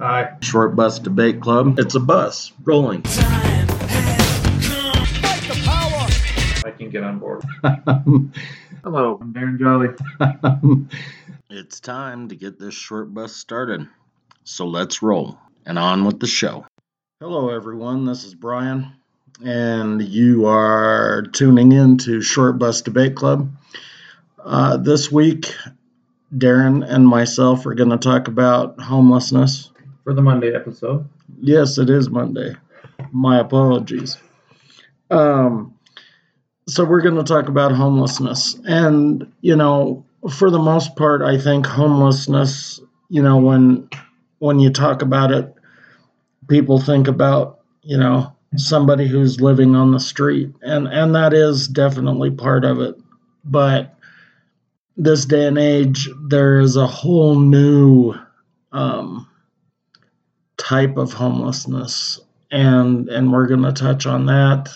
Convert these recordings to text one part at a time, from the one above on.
Aye. Short Bus Debate Club. It's a bus. Rolling. Time has come. Fight the power. I can get on board. Hello, I'm Darren Jolly. It's time to get this short bus started. So let's roll and on with the show. Hello, everyone. This is Brian, and you are tuning in to Short Bus Debate Club. This week, Darren and myself are going to talk about homelessness. For the Monday episode. Yes, it is Monday. My apologies. So we're going to talk about homelessness. And, you know, for the most part, I think homelessness, you know, when you talk about it, people think about, you know, somebody who's living on the street. And that is definitely part of it. But this day and age, there is a whole new type of homelessness, and we're going to touch on that.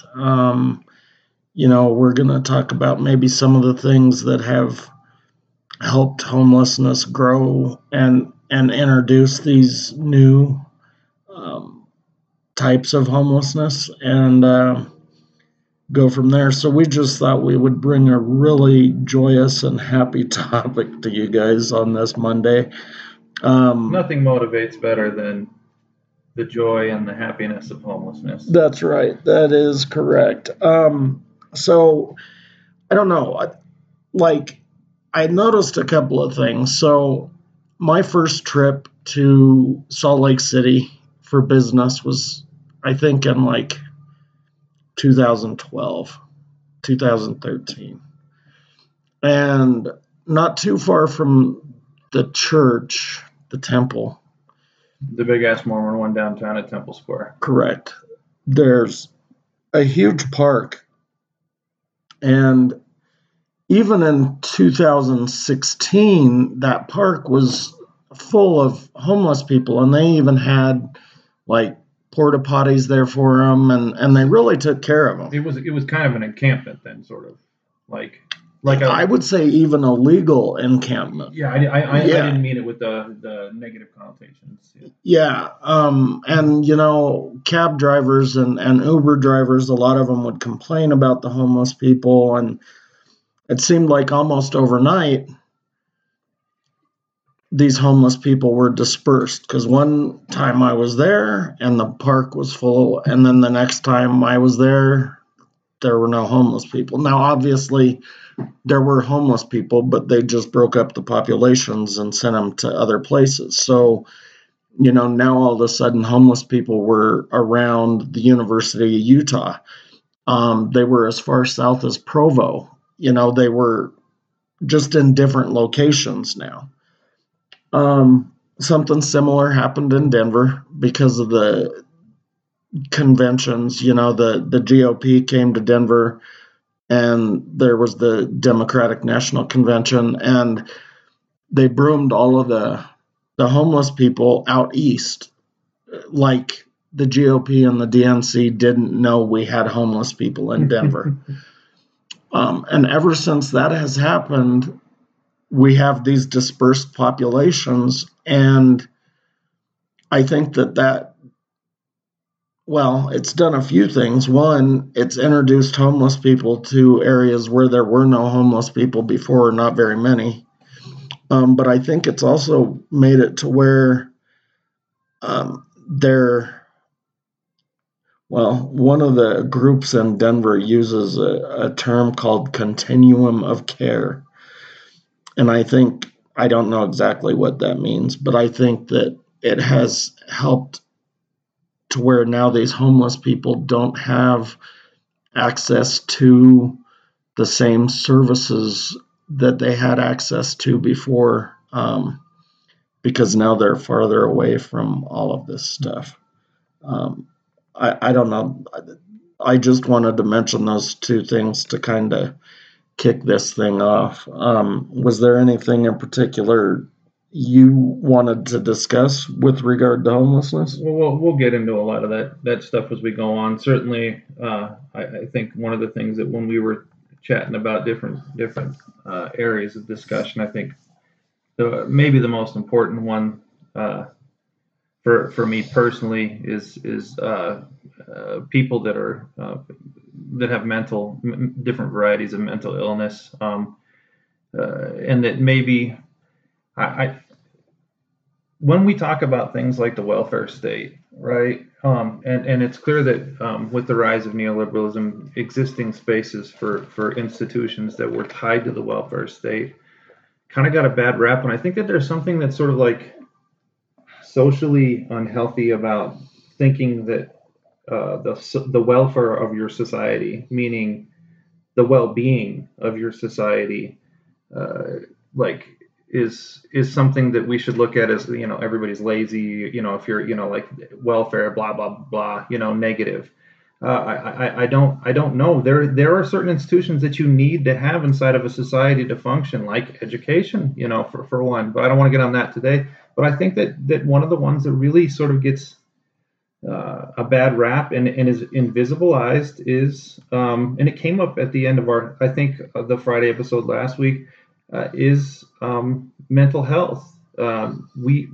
You know, we're going to talk about maybe some of the things that have helped homelessness grow and introduce these new types of homelessness and go from there. So we just thought we would bring a really joyous and happy topic to you guys on this Monday. Nothing motivates better than the joy and the happiness of homelessness. That's right. That is correct. So I don't know. I noticed a couple of things. So my first trip to Salt Lake City for business was, I think, in 2012, 2013. And not too far from the church, the temple. The big ass Mormon one downtown at Temple Square. Correct. There's a huge park. And even in 2016, that park was full of homeless people, and they even had porta potties there for them, and they really took care of them. It was kind of an encampment then, sort of I would say even a legal encampment. Yeah, I didn't mean it with the negative connotations. Yeah. And you know, cab drivers and Uber drivers, a lot of them would complain about the homeless people, and it seemed like almost overnight these homeless people were dispersed, because one time I was there and the park was full, and then the next time I was there were no homeless people. Now, obviously, there were homeless people, but they just broke up the populations and sent them to other places. So, you know, now all of a sudden homeless people were around the University of Utah. They were as far south as Provo. You know, they were just in different locations now. Something similar happened in Denver because of the conventions. You know, the GOP came to Denver, and there was the Democratic National Convention, and they broomed all of the homeless people out east. Like the GOP and the DNC didn't know we had homeless people in Denver. And ever since that has happened, we have these dispersed populations, and I think that it's done a few things. One, it's introduced homeless people to areas where there were no homeless people before, not very many. But I think it's also made it to where one of the groups in Denver uses a term called continuum of care. And I think, I don't know exactly what that means, but I think that it has helped to where now these homeless people don't have access to the same services that they had access to before, because now they're farther away from all of this stuff. I don't know. I just wanted to mention those two things to kind of kick this thing off. Was there anything in particular you wanted to discuss with regard to homelessness? Well, we'll get into a lot of that stuff as we go on. Certainly, I think one of the things that when we were chatting about different areas of discussion, I think maybe the most important one for me personally is people that are that have different varieties of mental illness, and that maybe I when we talk about things like the welfare state, right? And it's clear that with the rise of neoliberalism, existing spaces for institutions that were tied to the welfare state kind of got a bad rap. And I think that there's something that's sort of like socially unhealthy about thinking that the welfare of your society, meaning the well-being of your society, is something that we should look at as, you know, everybody's lazy, you know, if you're, you know, like welfare, blah, blah, blah, you know, negative. I don't know. There are certain institutions that you need to have inside of a society to function, like education, you know, for one, but I don't want to get on that today. But I think that one of the ones that really sort of gets a bad rap and is invisibilized is, and it came up at the end of our, I think, the Friday episode last week, is mental health. We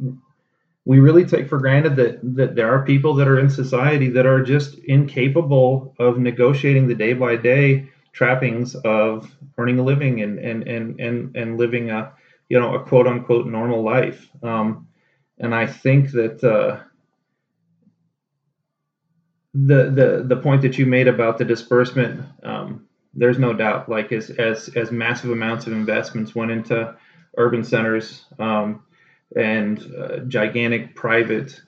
really take for granted that there are people that are in society that are just incapable of negotiating the day by day trappings of earning a living and living a, you know, a quote unquote normal life. And I think that the point that you made about the disbursement, there's no doubt, like as massive amounts of investments went into urban centers and gigantic private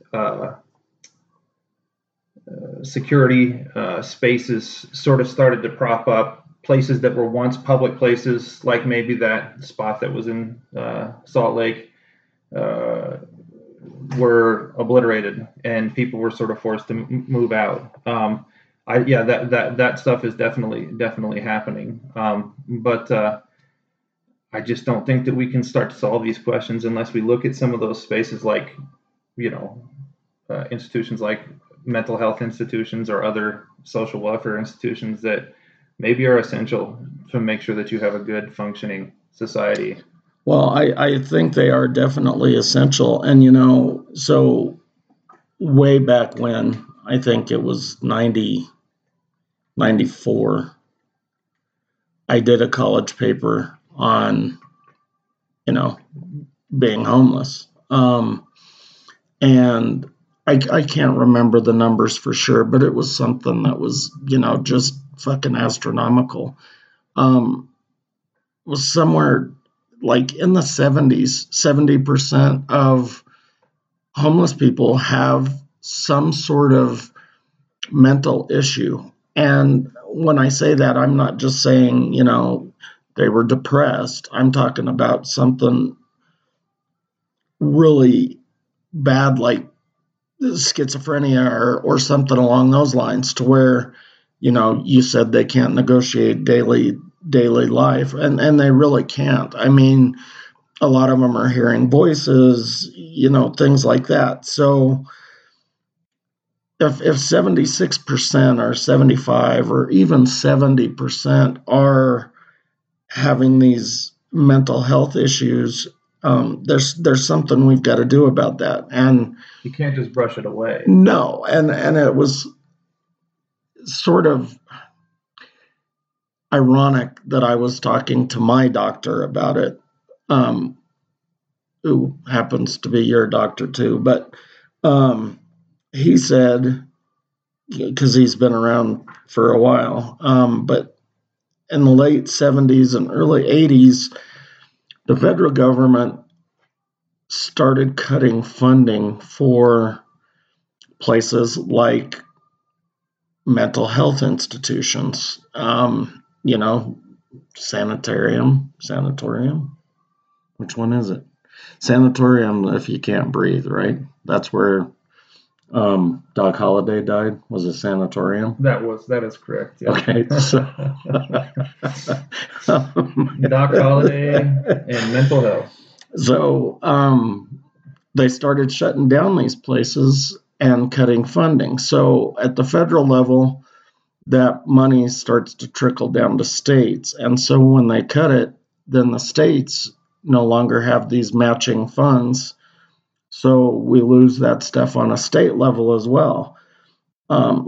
security spaces sort of started to prop up places that were once public places, like maybe that spot that was in Salt Lake, were obliterated and people were sort of forced to move out. That stuff is definitely happening. But I just don't think that we can start to solve these questions unless we look at some of those spaces, like, you know, institutions like mental health institutions or other social welfare institutions that maybe are essential to make sure that you have a good functioning society. Well, I think they are definitely essential. And, you know, so way back when, I think it was 94, I did a college paper on, you know, being homeless. And I can't remember the numbers for sure, but it was something that was, you know, just fucking astronomical. It was somewhere like in the 70s, 70% of homeless people have some sort of mental issue. And when I say that, I'm not just saying, you know, they were depressed. I'm talking about something really bad, like schizophrenia or something along those lines, to where, you know, you said they can't negotiate daily life, and they really can't. I mean, a lot of them are hearing voices, you know, things like that. So If 76% or 75 or even 70% are having these mental health issues, there's something we've got to do about that. And you can't just brush it away. No, and it was sort of ironic that I was talking to my doctor about it, who happens to be your doctor too, but he said, because he's been around for a while, but in the late 70s and early 80s, the federal government started cutting funding for places like mental health institutions, you know, sanatorium. Which one is it? Sanatorium, if you can't breathe, right? That's where Doc Holliday died, was a sanatorium. That is correct. Yeah. Okay. So. Doc Holliday and mental health. So they started shutting down these places and cutting funding. So at the federal level, that money starts to trickle down to states. And so when they cut it, then the states no longer have these matching funds So we lose that stuff on a state level as well.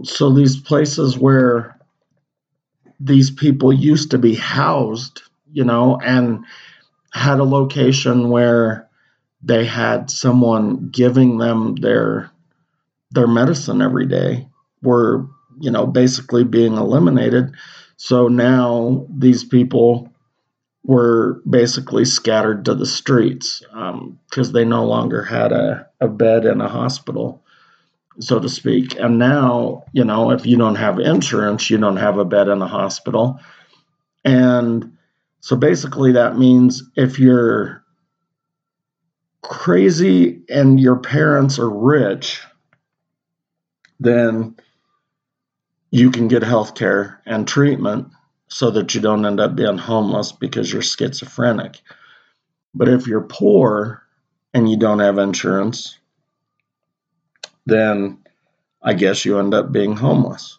So these places where these people used to be housed, you know, and had a location where they had someone giving them their medicine every day, were, you know, basically being eliminated. So now these people were basically scattered to the streets because they no longer had a bed in a hospital, so to speak. And now, you know, if you don't have insurance, you don't have a bed in a hospital. And so basically that means if you're crazy and your parents are rich, then you can get health care and treatment so that you don't end up being homeless because you're schizophrenic. But if you're poor and you don't have insurance, then I guess you end up being homeless.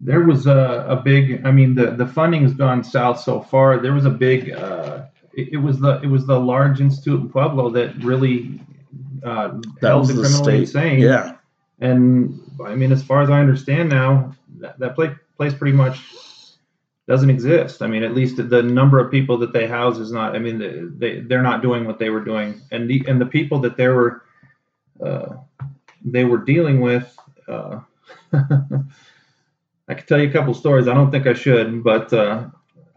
There was a big, I mean, the funding's gone south so far. There was a big, it was the large institute in Pueblo that really held the criminal insane. Yeah. And I mean, as far as I understand now, that place pretty much doesn't exist. I mean, at least the number of people that they house is not, I mean, they're not doing what they were doing. And the people that they were dealing with, I could tell you a couple stories. I don't think I should, but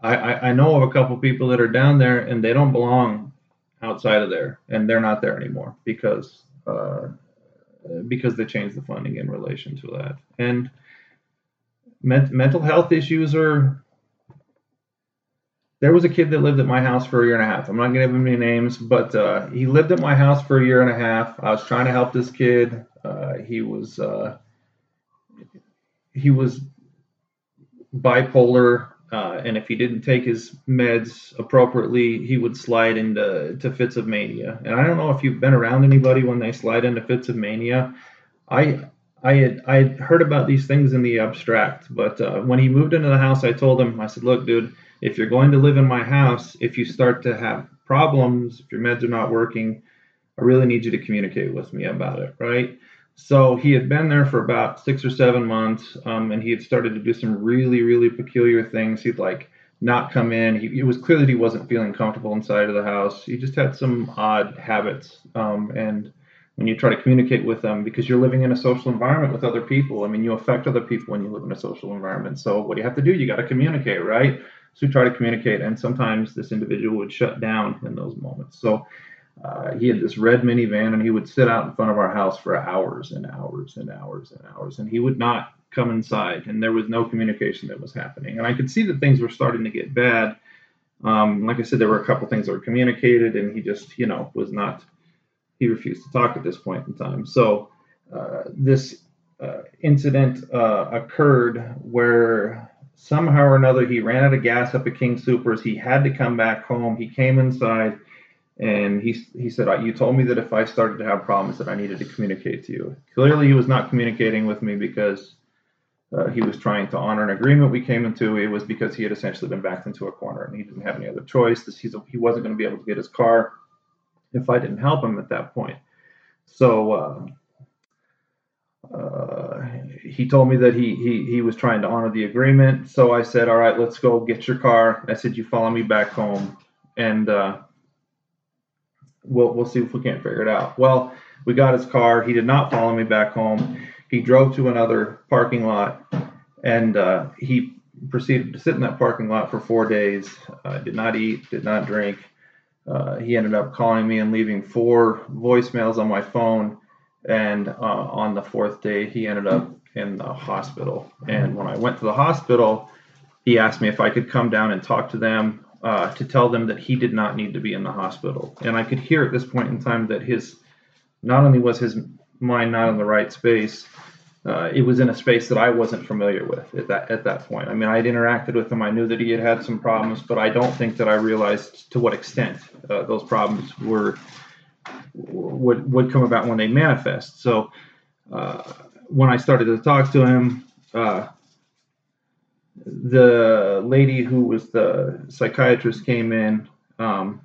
I know of a couple people that are down there and they don't belong outside of there, and they're not there anymore because they changed the funding in relation to that. And mental health issues are, there was a kid that lived at my house for a year and a half. I'm not going to give him any names, but he lived at my house for a year and a half. I was trying to help this kid. He was bipolar. And if he didn't take his meds appropriately, he would slide into fits of mania. And I don't know if you've been around anybody when they slide into fits of mania. I had heard about these things in the abstract, but when he moved into the house, I told him, I said, look, dude, if you're going to live in my house, if you start to have problems, if your meds are not working, I really need you to communicate with me about it, right? So he had been there for about 6 or 7 months, and he had started to do some really, really peculiar things. He'd like not come in. It was clear that he wasn't feeling comfortable inside of the house. He just had some odd habits. And when you try to communicate with them, because you're living in a social environment with other people, I mean, you affect other people when you live in a social environment. So what do you have to do? You got to communicate, right? So you try to communicate. And sometimes this individual would shut down in those moments. So he had this red minivan, and he would sit out in front of our house for hours and hours and hours and hours, and he would not come inside, and there was no communication that was happening. And I could see that things were starting to get bad. Like I said, there were a couple things that were communicated, and he just, you know, he refused to talk at this point in time. So this incident occurred where somehow or another he ran out of gas up at King Supers. He had to come back home. He came inside. And he said, you told me that if I started to have problems that I needed to communicate to you. Clearly, he was not communicating with me because he was trying to honor an agreement we came into. It was because he had essentially been backed into a corner and he didn't have any other choice. He wasn't going to be able to get his car if I didn't help him at that point. So he told me that he was trying to honor the agreement. So I said, all right, let's go get your car. I said, you follow me back home. And We'll see if we can't figure it out. Well, we got his car. He did not follow me back home. He drove to another parking lot, and he proceeded to sit in that parking lot for 4 days. Did not eat, did not drink. He ended up calling me and leaving 4 voicemails on my phone. And on the 4th day, he ended up in the hospital. And when I went to the hospital, he asked me if I could come down and talk to them, to tell them that he did not need to be in the hospital. And I could hear at this point in time that not only was his mind not in the right space, it was in a space that I wasn't familiar with at that point. I mean, I'd interacted with him. I knew that he had some problems, but I don't think that I realized to what extent those problems would come about when they manifest. So when I started to talk to him, the lady who was the psychiatrist came in, and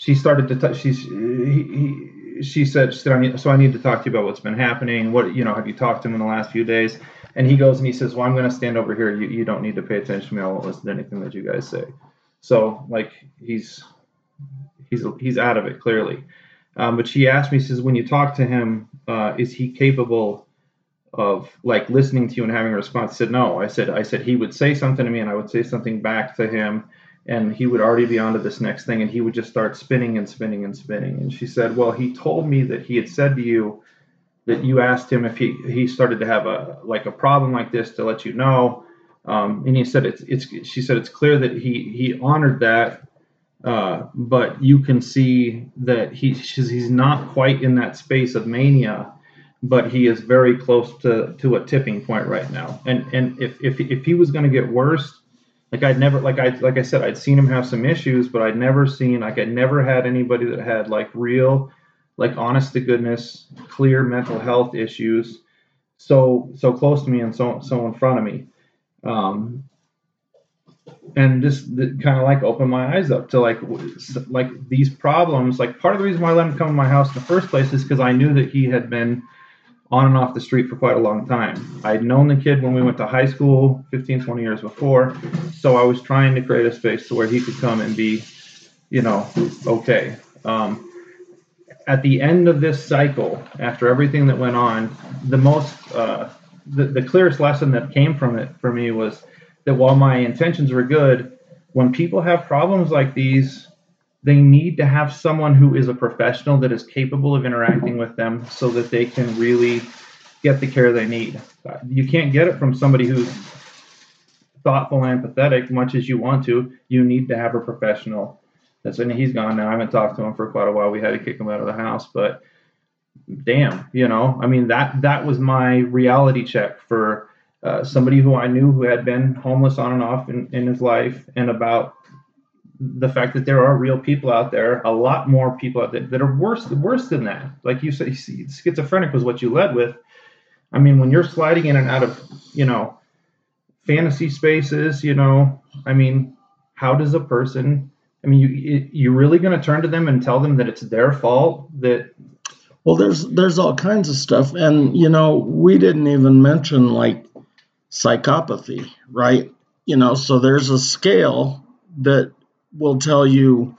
she started to touch. She said, so I need to talk to you about what's been happening. What, you know, have you talked to him in the last few days? And he goes and he says, well, I'm going to stand over here. You don't need to pay attention to me. I won't listen to anything that you guys say. So like he's out of it clearly. But she asked me, she says, when you talk to him, is he capable of like listening to you and having a response? I said, no. I said, he would say something to me and I would say something back to him, and he would already be onto this next thing, and he would just start spinning and spinning and spinning. And she said, well, he told me that he had said to you that you asked him if he started to have a problem like this to let you know. And he said, she said, it's clear that he honored that. But you can see that he's not quite in that space of mania, but he is very close to a tipping point right now. And if he was going to get worse, like I said, I'd seen him have some issues, but I'd never had anybody that had like real, like honest to goodness, clear mental health issues so close to me and so in front of me. And just kind of like opened my eyes up to like these problems. Like part of the reason why I let him come to my house in the first place is because I knew that he had been on and off the street for quite a long time. I'd known the kid when we went to high school 15, 20 years before. So I was trying to create a space to where he could come and be, you know, okay. At the end of this cycle, after everything that went on, the clearest lesson that came from it for me was that while my intentions were good, when people have problems like these, they need to have someone who is a professional that is capable of interacting with them so that they can really get the care they need. You can't get it from somebody who's thoughtful and empathetic much as you want to. You need to have a professional. And he's gone now. I haven't talked to him for quite a while. We had to kick him out of the house, but damn, you know, I mean, that was my reality check for somebody who I knew who had been homeless on and off in his life, and about the fact that there are real people out there, a lot more people out there that are worse than that. Like you said, schizophrenic was what you led with. I mean, when you're sliding in and out of, you know, fantasy spaces, you know, I mean, how does a person, I mean, you're really going to turn to them and tell them that it's their fault that... Well, there's all kinds of stuff. And, you know, we didn't even mention like psychopathy, right? You know, so there's a scale that will tell you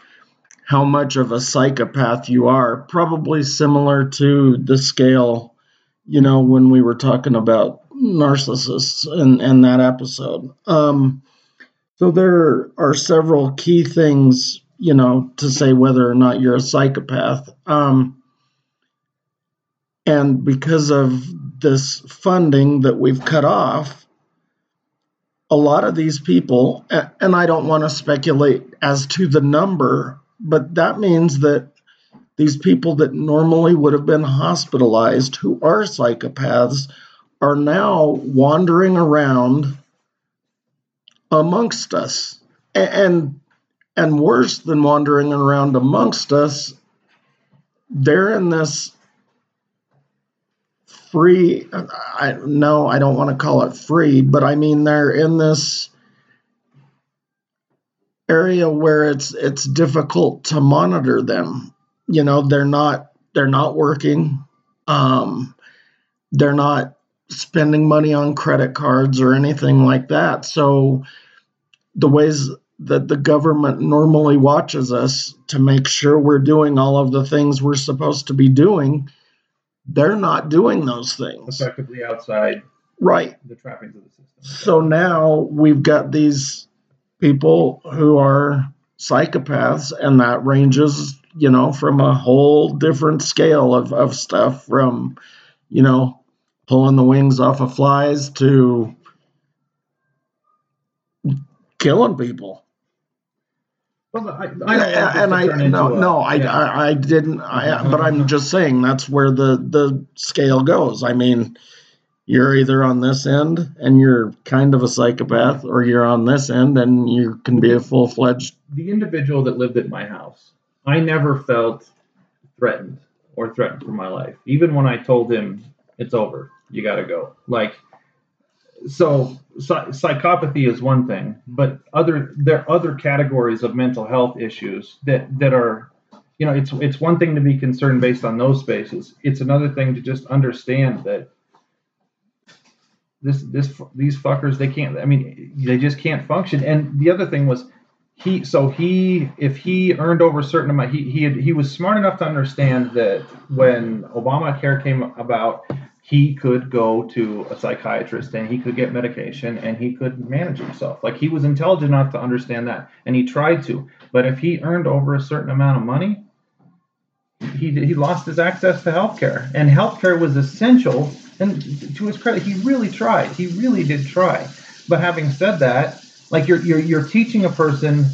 how much of a psychopath you are, probably similar to the scale, you know, when we were talking about narcissists and that episode. So there are several key things, you know, to say whether or not you're a psychopath. And because of this funding that we've cut off, a lot of these people, and I don't want to speculate as to the number, but that means that these people that normally would have been hospitalized who are psychopaths are now wandering around amongst us. And worse than wandering around amongst us, they're in this free, I don't want to call it free, but I mean, they're in this area where it's difficult to monitor them. You know, they're not working. They're not spending money on credit cards or anything like that. So the ways that the government normally watches us to make sure we're doing all of the things we're supposed to be doing, they're not doing those things. Effectively outside, right, the trappings of the system. So now we've got these people who are psychopaths, and that ranges, you know, from a whole different scale of stuff, from, you know, pulling the wings off of flies to killing people. Well, but I'm just saying that's where the scale goes. I mean, you're either on this end and you're kind of a psychopath, or you're on this end and you can be a full-fledged... The individual that lived at my house, I never felt threatened or threatened for my life. Even when I told him, it's over, you got to go. Like, so psychopathy is one thing, but there are other categories of mental health issues that are you know, it's one thing to be concerned based on those spaces. It's another thing to just understand that these fuckers, they can't, I mean, they just can't function. And the other thing was if he earned over a certain amount, he was smart enough to understand that when Obamacare came about, he could go to a psychiatrist and he could get medication and he could manage himself. Like, he was intelligent enough to understand that, and he tried to. But if he earned over a certain amount of money, he lost his access to healthcare, and healthcare was essential. And to his credit, he really tried. He really did try. But having said that, like, you're teaching a person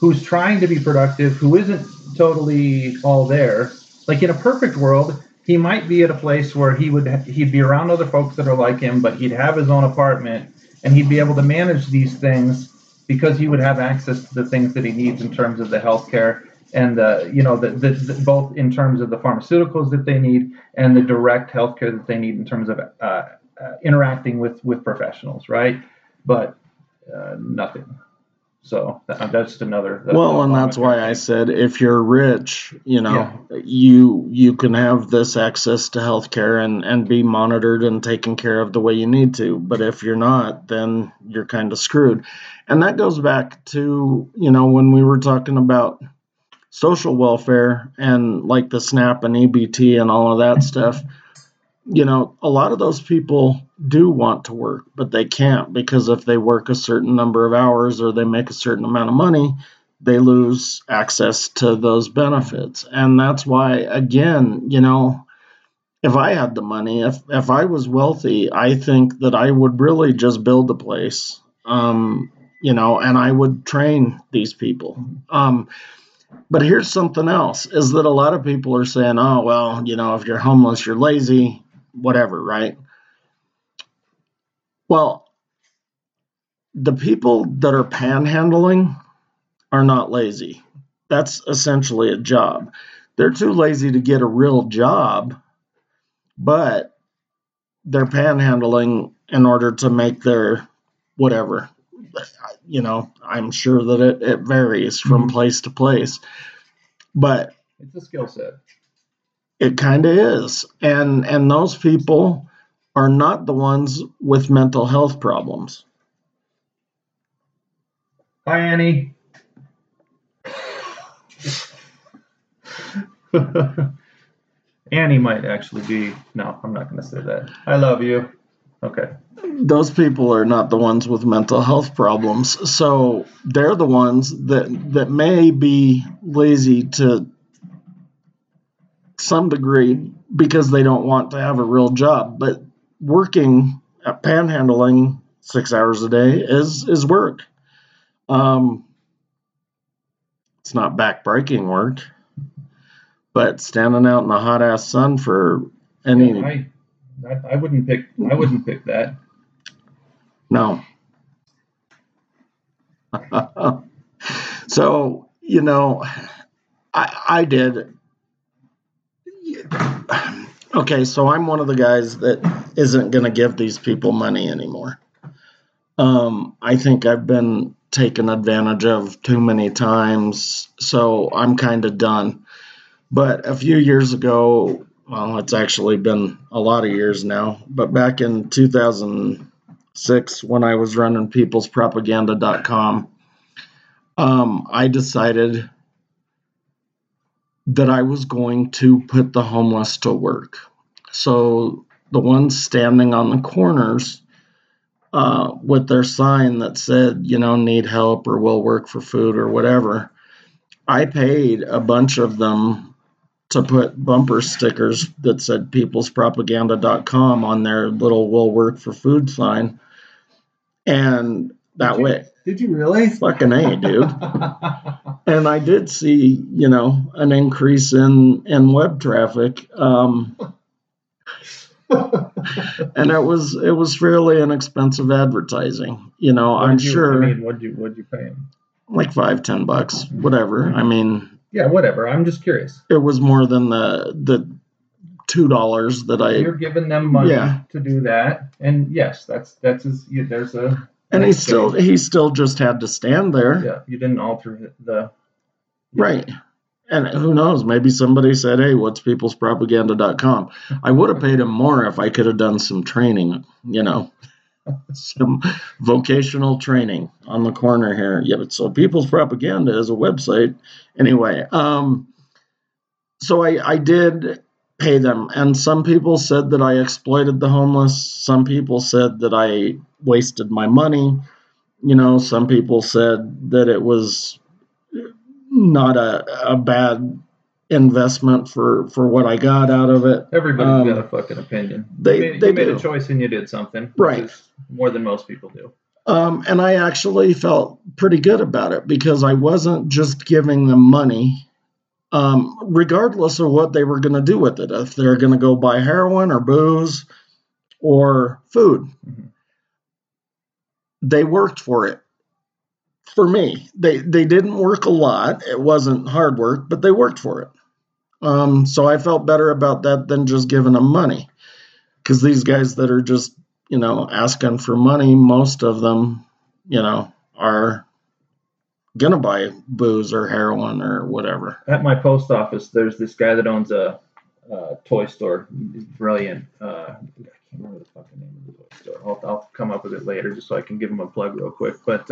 who's trying to be productive, who isn't totally all there. Like, in a perfect world, he might be at a place where he'd be around other folks that are like him, but he'd have his own apartment and he'd be able to manage these things because he would have access to the things that he needs in terms of the healthcare and the both in terms of the pharmaceuticals that they need and the direct healthcare that they need in terms of interacting with professionals, right? But nothing. So that's another. Well, and that's why I said, if you're rich, you can have this access to healthcare and be monitored and taken care of the way you need to. But if you're not, then you're kind of screwed. And that goes back to, when we were talking about social welfare and like the SNAP and EBT and all of that stuff. A lot of those people do want to work, but they can't, because if they work a certain number of hours or they make a certain amount of money, they lose access to those benefits. And that's why, again, if I had the money, if I was wealthy, I think that I would really just build the place, and I would train these people. But here's something else, is that a lot of people are saying, oh, well, if you're homeless, you're lazy, whatever, right? Well, the people that are panhandling are not lazy. That's essentially a job. They're too lazy to get a real job, but they're panhandling in order to make their whatever. I'm sure that it varies from place to place, but it's a skill set. It kind of is. And those people are not the ones with mental health problems. Hi, Annie. Annie might actually be. No, I'm not going to say that. I love you. Okay. Those people are not the ones with mental health problems. So they're the ones that may be lazy to some degree because they don't want to have a real job. But working at panhandling 6 hours a day is work. It's not back-breaking work, but standing out in the hot-ass sun for any... Yeah, I wouldn't pick that. No. So, I did. Okay, so I'm one of the guys that isn't going to give these people money anymore. I think I've been taken advantage of too many times, so I'm kind of done. But a few years ago... Well, it's actually been a lot of years now, but back in 2006, when I was running peoplespropaganda.com, I decided that I was going to put the homeless to work. So the ones standing on the corners with their sign that said, need help or we'll work for food or whatever, I paid a bunch of them to put bumper stickers that said peoplespropaganda.com on their little "we'll work for food" sign, and did you really? Fucking A, dude. And I did see, an increase in web traffic, and it was fairly inexpensive advertising. What'd you pay him? Like $5-10, whatever. I mean. Yeah, whatever. I'm just curious. It was more than the $2 that I. You're giving them money to do that, and yes, that's his. There's a. And he still just had to stand there. Yeah, you didn't alter the. Right, And who knows, maybe somebody said, hey, what's peoplespropaganda.com? I would have paid him more if I could have done some training, you know, some vocational training on the corner here. Yeah, but so People's Propaganda is a website. Anyway, so I did pay them. And some people said that I exploited the homeless. Some people said that I wasted my money. You know, some people said that it was not a bad investment for what I got out of it. Everybody's got a fucking opinion. You made a choice and you did something. Right. Which is more than most people do. And I actually felt pretty good about it because I wasn't just giving them money, regardless of what they were going to do with it, if they're going to go buy heroin or booze or food. Mm-hmm. They worked for it. For me, they didn't work a lot. It wasn't hard work, but they worked for it. So I felt better about that than just giving them money. Because these guys that are just, you know, asking for money, most of them, you know, are going to buy booze or heroin or whatever. At my post office, there's this guy that owns a toy store. He's brilliant. I can't remember the fucking name of the toy store. I'll come up with it later just so I can give him a plug real quick. But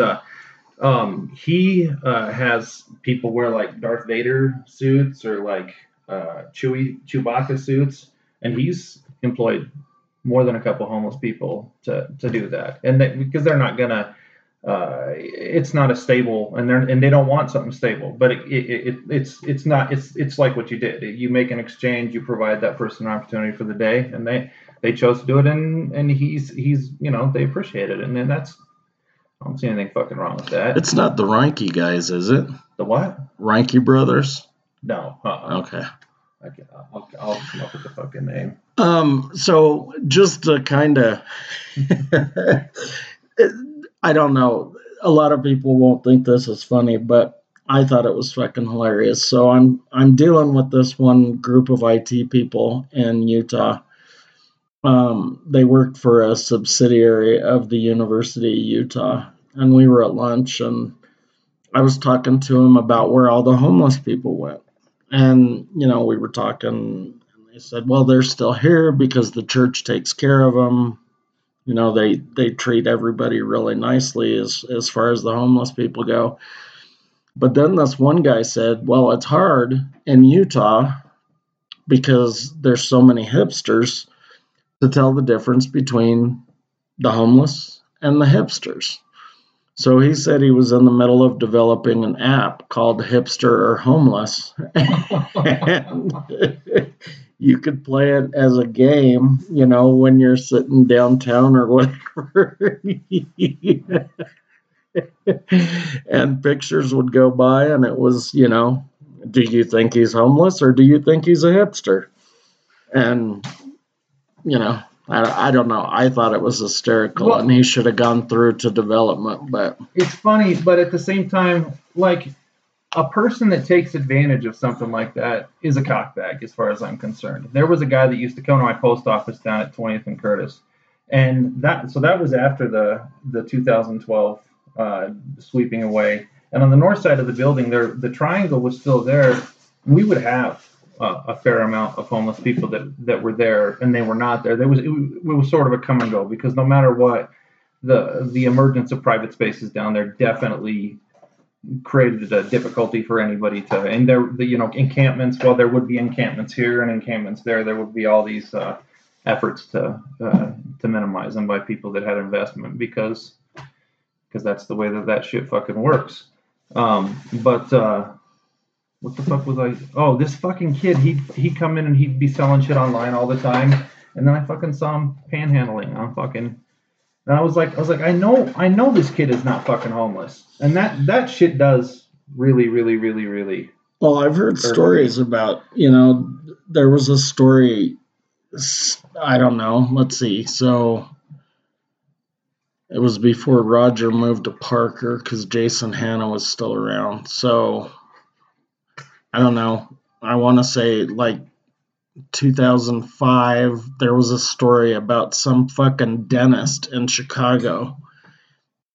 he has people wear like Darth Vader suits or like Chewbacca suits, and he's employed more than a couple homeless people to do that. And because they're not gonna, it's not a stable, and they don't want something stable. But it's like what you did. You make an exchange. You provide that person an opportunity for the day, and they chose to do it, and he's you know, they appreciate it, and that's. I don't see anything fucking wrong with that. It's not the Reinke guys, is it? The what? Reinke brothers? No. Uh-uh. Okay. I'll come up with the fucking name. So just to kind of, I don't know. A lot of people won't think this is funny, but I thought it was fucking hilarious. So I'm dealing with this one group of IT people in Utah. They worked for a subsidiary of the University of Utah, and we were at lunch, and I was talking to them about where all the homeless people went. And, you know, we were talking, and they said, well, they're still here because the church takes care of them. You know, they treat everybody really nicely as far as the homeless people go. But then this one guy said, well, it's hard in Utah because there's so many hipsters to tell the difference between the homeless and the hipsters. So he said he was in the middle of developing an app called Hipster or Homeless. And you could play it as a game, you know, when you're sitting downtown or whatever. And pictures would go by, and it was, you know, do you think he's homeless or do you think he's a hipster? And you know, I don't know. I thought it was hysterical, well, and he should have gone through to development. But it's funny, but at the same time, like, a person that takes advantage of something like that is a cockbag, as far as I'm concerned. There was a guy that used to come to my post office down at 20th and Curtis, and that was after the 2012 sweeping away. And on the north side of the building, there the triangle was still there. We would have a fair amount of homeless people that were there, and they were not there. It was sort of a come and go, because no matter what, the emergence of private spaces down there definitely created a difficulty for anybody to. And there, you know, encampments. Well, there would be encampments here and encampments there. There would be all these efforts to minimize them by people that had investment, because that's the way that shit fucking works. What the fuck was I? Oh, this fucking kid, he'd come in and he'd be selling shit online all the time. And then I fucking saw him panhandling on fucking, and I was like, I know this kid is not fucking homeless. And that shit does really, really, really, really. Well, I've heard stories about, you know, there was a story, I don't know. Let's see. So it was before Roger moved to Parker, because Jason Hanna was still around. So I don't know, I want to say like 2005, there was a story about some fucking dentist in Chicago,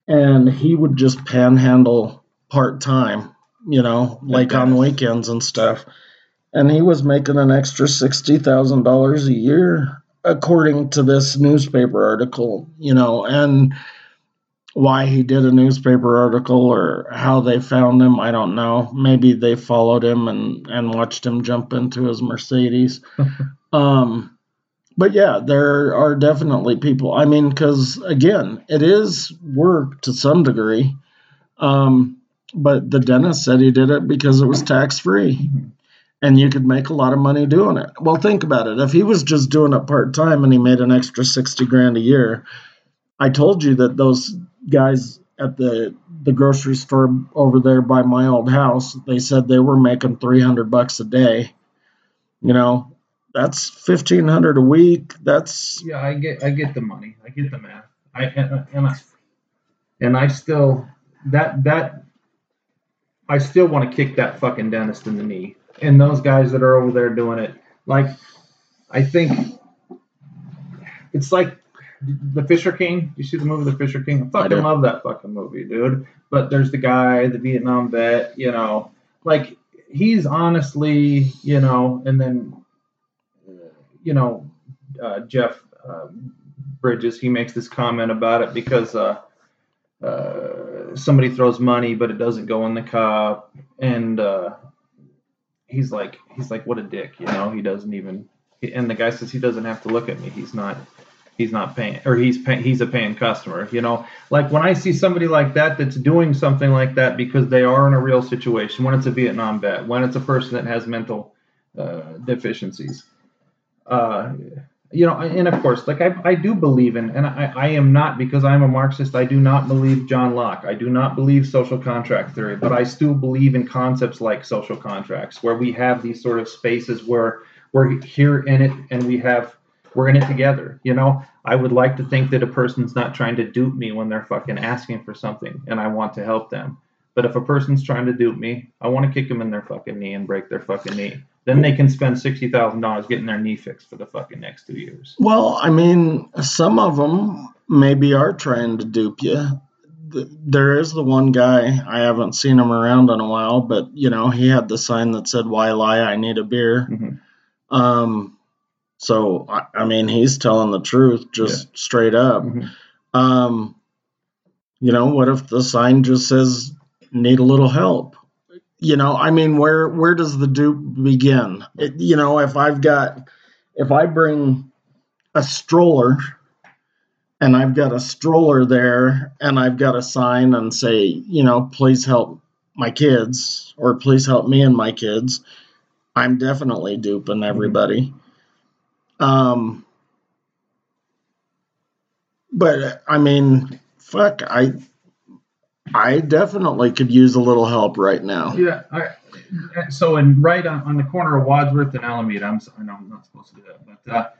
and he would just panhandle part-time, you know, like on weekends and stuff. And he was making an extra $60,000 a year, according to this newspaper article, you know, and why he did a newspaper article or how they found him, I don't know. Maybe they followed him and watched him jump into his Mercedes. But yeah, there are definitely people. I mean, because again, it is work to some degree. But the dentist said he did it because it was tax-free and you could make a lot of money doing it. Well, think about it. If he was just doing it part-time and he made an extra 60 grand a year, I told you that those guys at the grocery store over there by my old house, they said they were making $300 a day. You know, that's $1,500 a week. That's I get the money. I get the math. I still want to kick that fucking dentist in the knee. And those guys that are over there doing it, like, I think it's like The Fisher King. You see the movie The Fisher King? I fucking love that fucking movie, dude. But there's the guy, the Vietnam vet, you know, like, he's honestly, you know, and then, you know, Jeff Bridges, he makes this comment about it because somebody throws money, but it doesn't go in the cup, and he's like, what a dick, you know, he doesn't even, and the guy says he doesn't have to look at me. He's not paying, or he's a paying customer, you know, like, when I see somebody like that, that's doing something like that because they are in a real situation, when it's a Vietnam vet, when it's a person that has mental deficiencies, you know, and of course, like, I do believe in, and I am not, because I'm a Marxist, I do not believe John Locke. I do not believe social contract theory, but I still believe in concepts like social contracts, where we have these sort of spaces where we're here in it, and we're in it together. You know, I would like to think that a person's not trying to dupe me when they're fucking asking for something, and I want to help them. But if a person's trying to dupe me, I want to kick them in their fucking knee and break their fucking knee. Then they can spend $60,000 getting their knee fixed for the fucking next 2 years. Well, I mean, some of them maybe are trying to dupe you. There is the one guy, I haven't seen him around in a while, but, you know, he had the sign that said, "Why lie? I need a beer." Mm-hmm. So, I mean, he's telling the truth, just straight up. Mm-hmm. You know, what if the sign just says, "Need a little help"? You know, I mean, where does the dupe begin? You know, if I bring a stroller and I've got a stroller there and I've got a sign and say, you know, please help my kids, or please help me and my kids, I'm definitely duping everybody. But I mean, fuck, I definitely could use a little help right now. Yeah. So, and right on the corner of Wadsworth and Alameda, I know I'm not supposed to do that,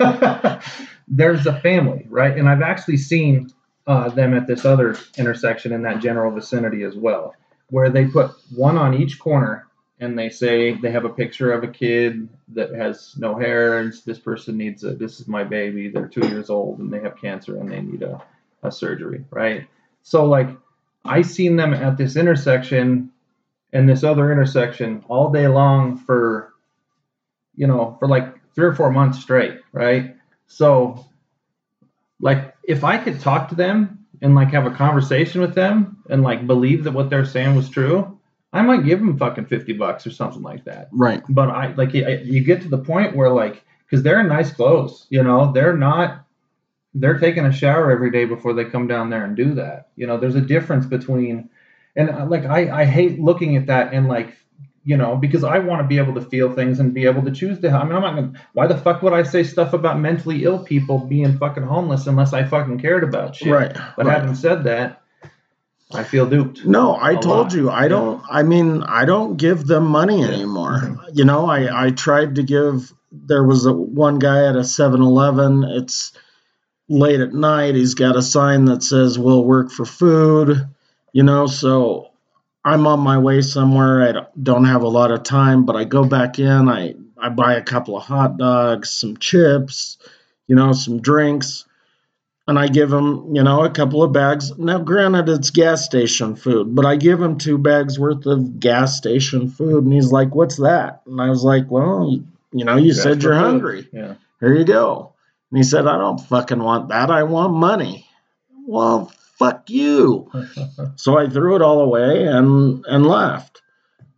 but there's a family, right? And I've actually seen them at this other intersection in that general vicinity as well, where they put one on each corner, and they say they have a picture of a kid that has no hair, and this person needs this is my baby. They're 2 years old, and they have cancer, and they need a surgery, right? So, like, I seen them at this intersection and this other intersection all day long for, you know, for like 3 or 4 months straight, right? So, like, if I could talk to them and, like, have a conversation with them and, like, believe that what they're saying was true, I might give them fucking $50 or something like that. Right. But I, like, you get to the point where, like, because they're in nice clothes, you know, they're taking a shower every day before they come down there and do that. You know, there's a difference between, and, like, I hate looking at that and, like, you know, because I want to be able to feel things and be able to choose to, I mean, I'm not going to, why the fuck would I say stuff about mentally ill people being fucking homeless unless I fucking cared about shit? Right. But having said that, I feel duped. No, I told you, I don't, I mean, I don't give them money anymore. You know, I tried to give, there was one guy at a 7-Eleven. It's late at night. He's got a sign that says, "We'll work for food," you know, so I'm on my way somewhere. I don't have a lot of time, but I go back in, I buy a couple of hot dogs, some chips, you know, some drinks. and I give him, you know, a couple of bags. Now, granted, it's gas station food, but I give him 2 bags worth of gas station food, and he's like, "What's that?" And I was like, "Well, you know, you said you're hungry. Yeah. Here you go." And he said, "I don't fucking want that. I want money." Well, fuck you. So I threw it all away and left.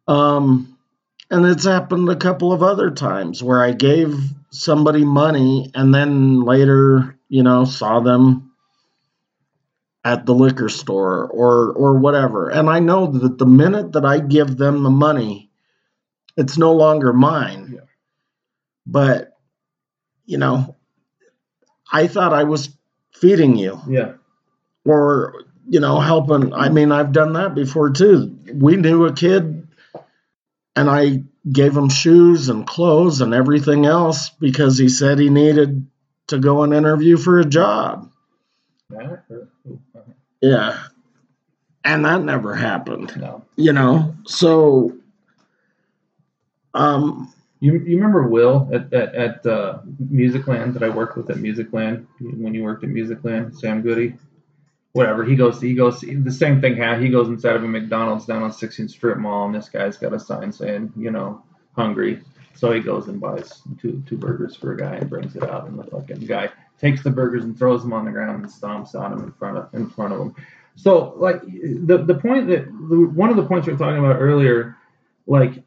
And it's happened a couple of other times where I gave somebody money and then later, you know, saw them at the liquor store or whatever. And I know that the minute that I give them the money, it's no longer mine. Yeah. But, you know, I thought I was feeding you. Yeah. Or, you know, helping. I mean, I've done that before, too. We knew a kid, and I gave him shoes and clothes and everything else because he said he needed to go and interview for a job. Yeah. And that never happened. No. You know? So, You remember Will at Musicland that I worked with at Musicland, when you worked at Musicland, Sam Goody? Whatever, he goes. The same thing happened. He goes inside of a McDonald's down on 16th Street Mall, and this guy's got a sign saying, you know, hungry. So he goes and buys two burgers for a guy and brings it out, and the fucking guy takes the burgers and throws them on the ground and stomps on him in front of him. So like the point that one of the points we were talking about earlier, like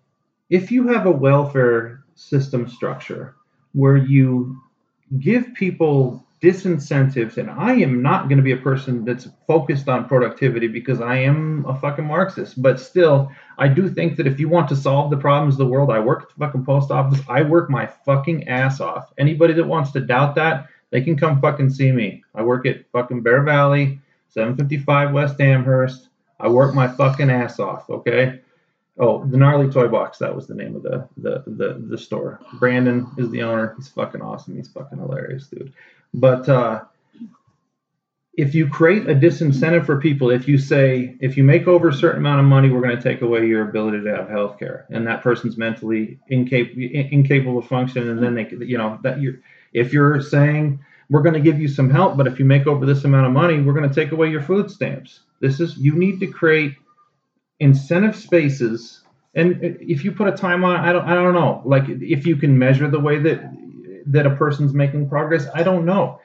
if you have a welfare system structure where you give people disincentives, and I am not going to be a person that's focused on productivity because I am a fucking Marxist, but still, I do think that if you want to solve the problems of the world, I work at the fucking post office, I work my fucking ass off. Anybody that wants to doubt that, they can come fucking see me. I work at fucking Bear Valley, 755 West Amherst. I work my fucking ass off, okay? Oh, the Gnarly Toy Box, that was the name of the store. Brandon is the owner. He's fucking awesome. He's fucking hilarious, dude. But if you create a disincentive for people, if you say, if you make over a certain amount of money, we're going to take away your ability to have health care, and that person's mentally incapable of functioning, and then they, you know, that you're, if you're saying we're going to give you some help, but if you make over this amount of money, we're going to take away your food stamps. You need to create incentive spaces, and if you put a time on, I don't know, like if you can measure the way that a person's making progress, I don't know.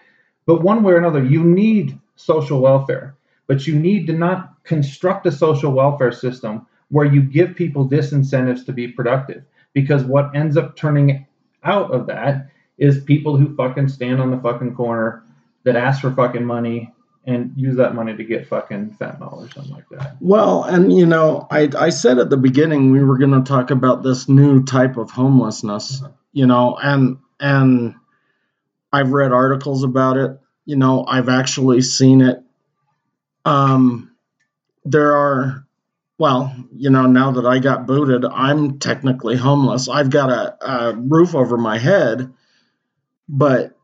But one way or another, you need social welfare, but you need to not construct a social welfare system where you give people disincentives to be productive, because what ends up turning out of that is people who fucking stand on the fucking corner that ask for fucking money and use that money to get fucking fentanyl or something like that. Well, and you know, I said at the beginning we were going to talk about this new type of homelessness, mm-hmm. you know, and I've read articles about it. You know, I've actually seen it. There are, well, you know, now that I got booted, I'm technically homeless. I've got a roof over my head, but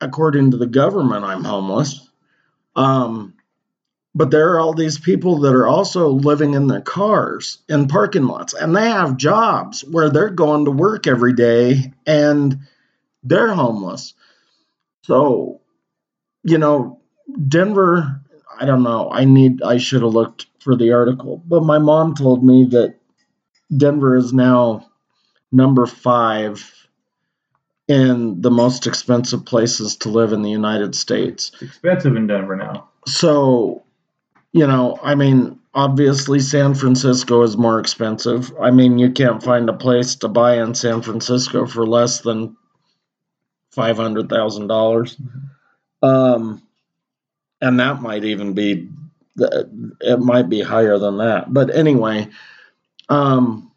according to the government, I'm homeless. But there are all these people that are also living in their cars in parking lots, and they have jobs where they're going to work every day and they're homeless. So, you know, Denver, I don't know. I should have looked for the article, but my mom told me that Denver is now number 5 in the most expensive places to live in the United States. It's expensive in Denver now. So, you know, I mean, obviously San Francisco is more expensive. I mean, you can't find a place to buy in San Francisco for less than $500,000. And that might even be, it might be higher than that. But anyway, you know,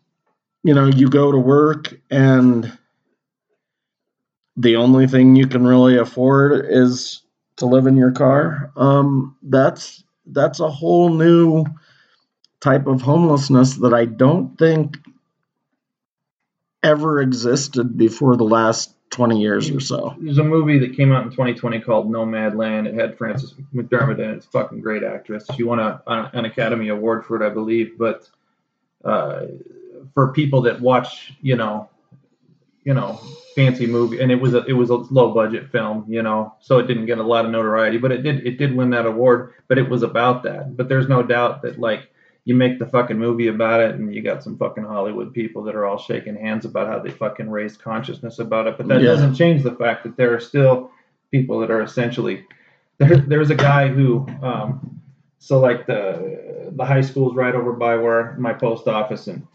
you go to work and the only thing you can really afford is to live in your car. That's a whole new type of homelessness that I don't think ever existed before the last 20 years or so. There's a movie that came out in 2020 called Nomadland. It had Frances McDormand in it. It's a fucking great actress. She won an Academy Award for it, I believe. But for people that watch, you know, fancy movie, and it was a low budget film, you know, so it didn't get a lot of notoriety, but it did win that award. But it was about that. But there's no doubt that, like, you make the fucking movie about it, and you got some fucking Hollywood people that are all shaking hands about how they fucking raised consciousness about it. But that doesn't change the fact that there are still people that are essentially there's a guy who so like the high school's right over by where my post office, and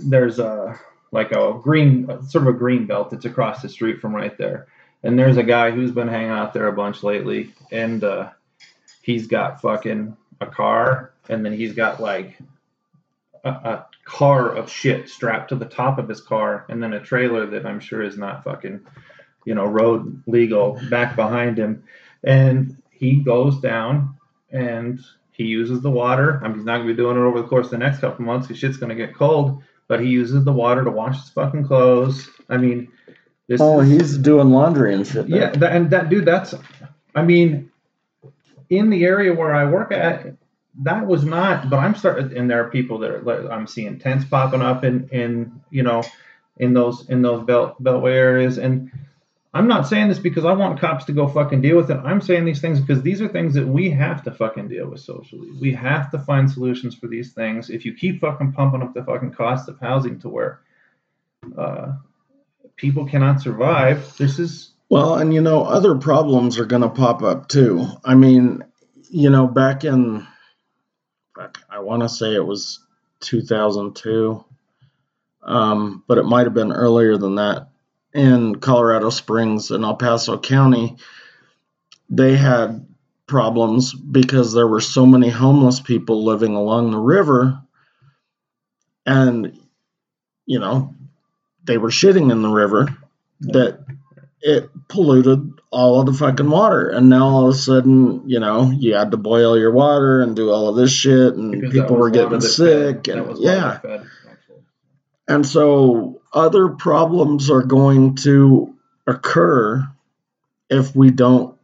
there's a like a green, sort of a green belt that's across the street from right there. And there's a guy who's been hanging out there a bunch lately, and he's got fucking a car, and then he's got like a car of shit strapped to the top of his car, and then a trailer that I'm sure is not fucking, you know, road legal back behind him. And he goes down and he uses the water. I mean, he's not going to be doing it over the course of the next couple months because shit's going to get cold. But he uses the water to wash his fucking clothes. I mean, this. Oh, he's doing laundry and shit. There. Yeah, that dude, I mean, in the area where I work at, that was not. But I'm starting, and there are people that are, I'm seeing tents popping up in you know, in those beltway areas. And I'm not saying this because I want cops to go fucking deal with it. I'm saying these things because these are things that we have to fucking deal with socially. We have to find solutions for these things. If you keep fucking pumping up the fucking cost of housing to where people cannot survive, this is... Well, and you know, other problems are going to pop up too. I mean, you know, back in, I want to say it was 2002, but it might have been earlier than that. In Colorado Springs and El Paso County, they had problems because there were so many homeless people living along the river, and, you know, they were shitting in the river that it polluted all of the fucking water. And now all of a sudden, you know, you had to boil your water and do all of this shit, and because people were getting sick. And yeah. And so... other problems are going to occur if we don't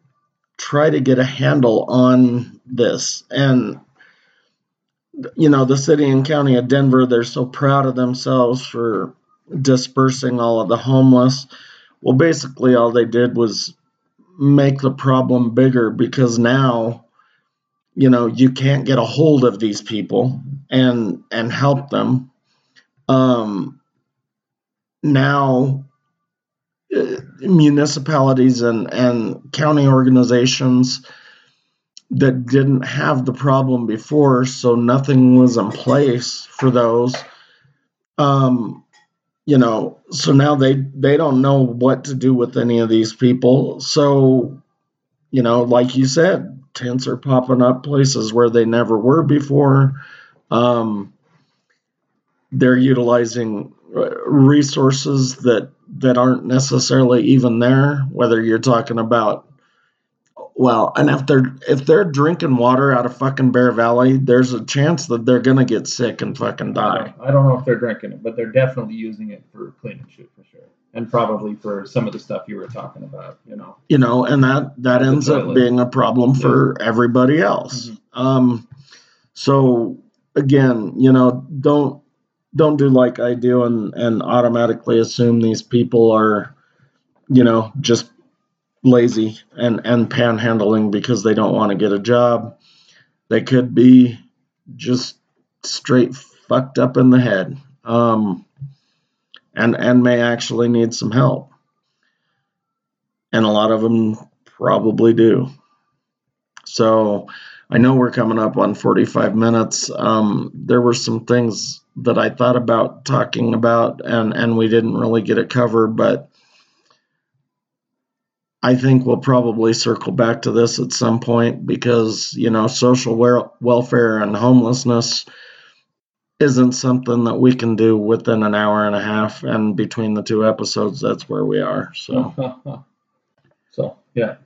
try to get a handle on this. And, you know, the city and county of Denver, they're so proud of themselves for dispersing all of the homeless. Well, basically all they did was make the problem bigger, because now, you know, you can't get a hold of these people and help them. Now, municipalities and county organizations that didn't have the problem before, so nothing was in place for those, you know, so now they don't know what to do with any of these people. So, you know, like you said, tents are popping up places where they never were before. They're utilizing resources that aren't necessarily even there, whether you're talking about, well, and if they're drinking water out of fucking Bear Valley, there's a chance that they're going to get sick and fucking die. I don't know if they're drinking it, but they're definitely using it for cleaning shit for sure. And probably for some of the stuff you were talking about, you know. You know, and that ends up being a problem for everybody else. Mm-hmm. So again, you know, don't do like I do and automatically assume these people are, you know, just lazy and panhandling because they don't want to get a job. They could be just straight fucked up in the head, and may actually need some help. And a lot of them probably do. So I know we're coming up on 45 minutes. There were some things that I thought about talking about, and we didn't really get it covered, but I think we'll probably circle back to this at some point because, you know, social welfare and homelessness isn't something that we can do within an hour and a half, and between the two episodes, that's where we are. So yeah.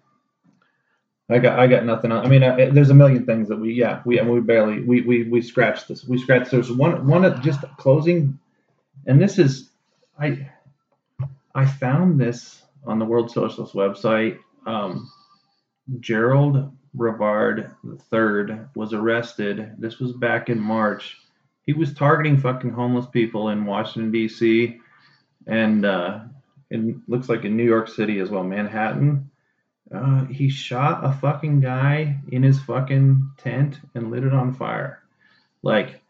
I got nothing else. I mean, there's a million things that we scratched this. We scratched. There's one of just closing, and this is, I found this on the World Socialist website. Gerald Rivard III was arrested. This was back in March. He was targeting fucking homeless people in Washington D.C. and it looks like in New York City as well, Manhattan. He shot a fucking guy in his fucking tent and lit it on fire. Like,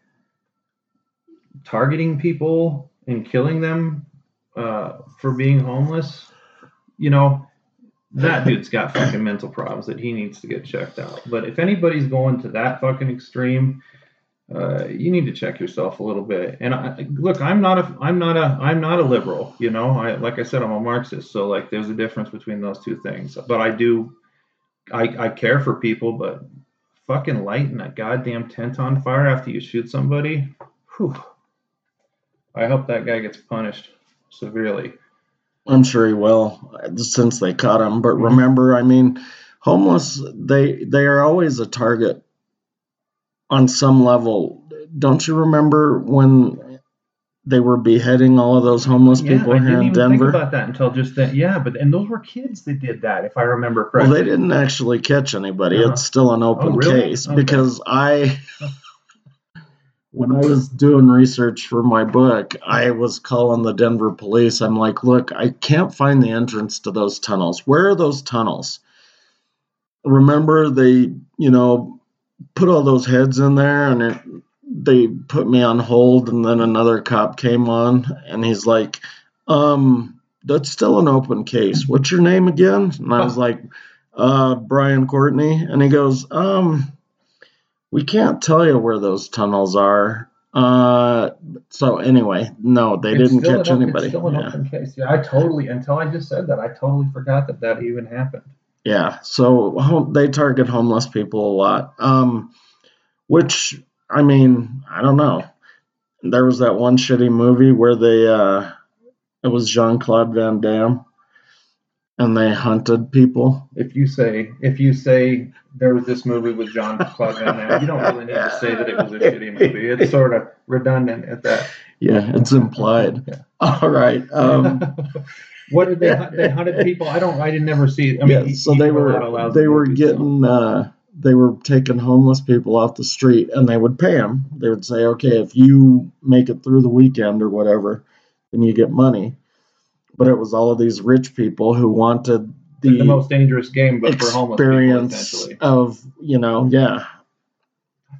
targeting people and killing them for being homeless, you know, that dude's got fucking mental problems that he needs to get checked out. But if anybody's going to that fucking extreme, you need to check yourself a little bit. And I'm not a liberal, you know, like I said, I'm a Marxist. So like, there's a difference between those two things, but I care for people, but fucking lighting a goddamn tent on fire after you shoot somebody. Whew. I hope that guy gets punished severely. I'm sure he will, since they caught him. But remember, I mean, homeless, they are always a target on some level. Don't you remember when they were beheading all of those homeless people here in Denver? I didn't even think about that until just then. Yeah, and those were kids that did that, if I remember correctly. Well, they didn't actually catch anybody. Uh-huh. It's still an open case. Okay. Because when I was doing research for my book, I was calling the Denver police. I'm like, look, I can't find the entrance to those tunnels. Where are those tunnels? Remember they, you know, put all those heads in there, and they put me on hold, and then another cop came on, and he's like, that's still an open case. What's your name again? And I was like, Brian Courtney. And he goes, we can't tell you where those tunnels are. So anyway, no, they didn't catch anybody. It's still an open case. Yeah, until I just said that, I totally forgot that even happened. Yeah, so they target homeless people a lot, which, I mean, I don't know. There was that one shitty movie where it was Jean-Claude Van Damme, and they hunted people. If you say there was this movie with Jean-Claude Van Damme, you don't really need to say that it was a shitty movie. It's sort of redundant at that. Yeah, it's implied. Yeah. All right. What did they hunt? They hunted people? I didn't ever see it. I mean, yeah, so they were taking homeless people off the street, and they would pay them. They would say, okay, if you make it through the weekend or whatever, then you get money. But it was all of these rich people who wanted the most dangerous game, but for homeless people, essentially. I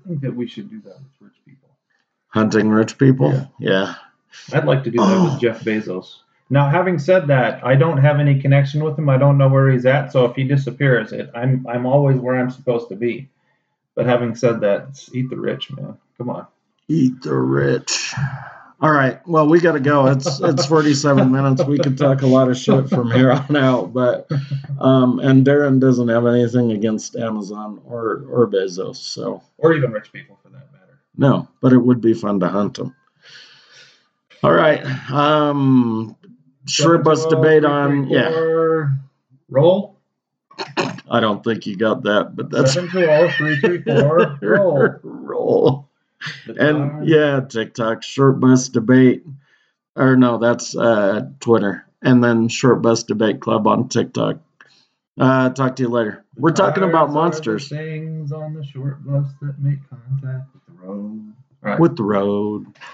think that we should do that with rich people. Hunting rich people? Yeah. I'd like to do that with Jeff Bezos. Now, having said that, I don't have any connection with him. I don't know where he's at. So if he disappears, I'm always where I'm supposed to be. But having said that, eat the rich, man. Come on. Eat the rich. All right. Well, we got to go. It's 47 minutes. We could talk a lot of shit from here on out. But and Darren doesn't have anything against Amazon or Bezos. So or even rich people for that matter. No, but it would be fun to hunt them. All right. Short Bus Debate on, roll. I don't think you got that, but that's 720-334 roll. And TikTok Short Bus Debate, or no, that's Twitter, and then Short Bus Debate Club on TikTok. Talk to you later. We're talking about monsters. Things on the short bus that make contact with the road. All right. With the road.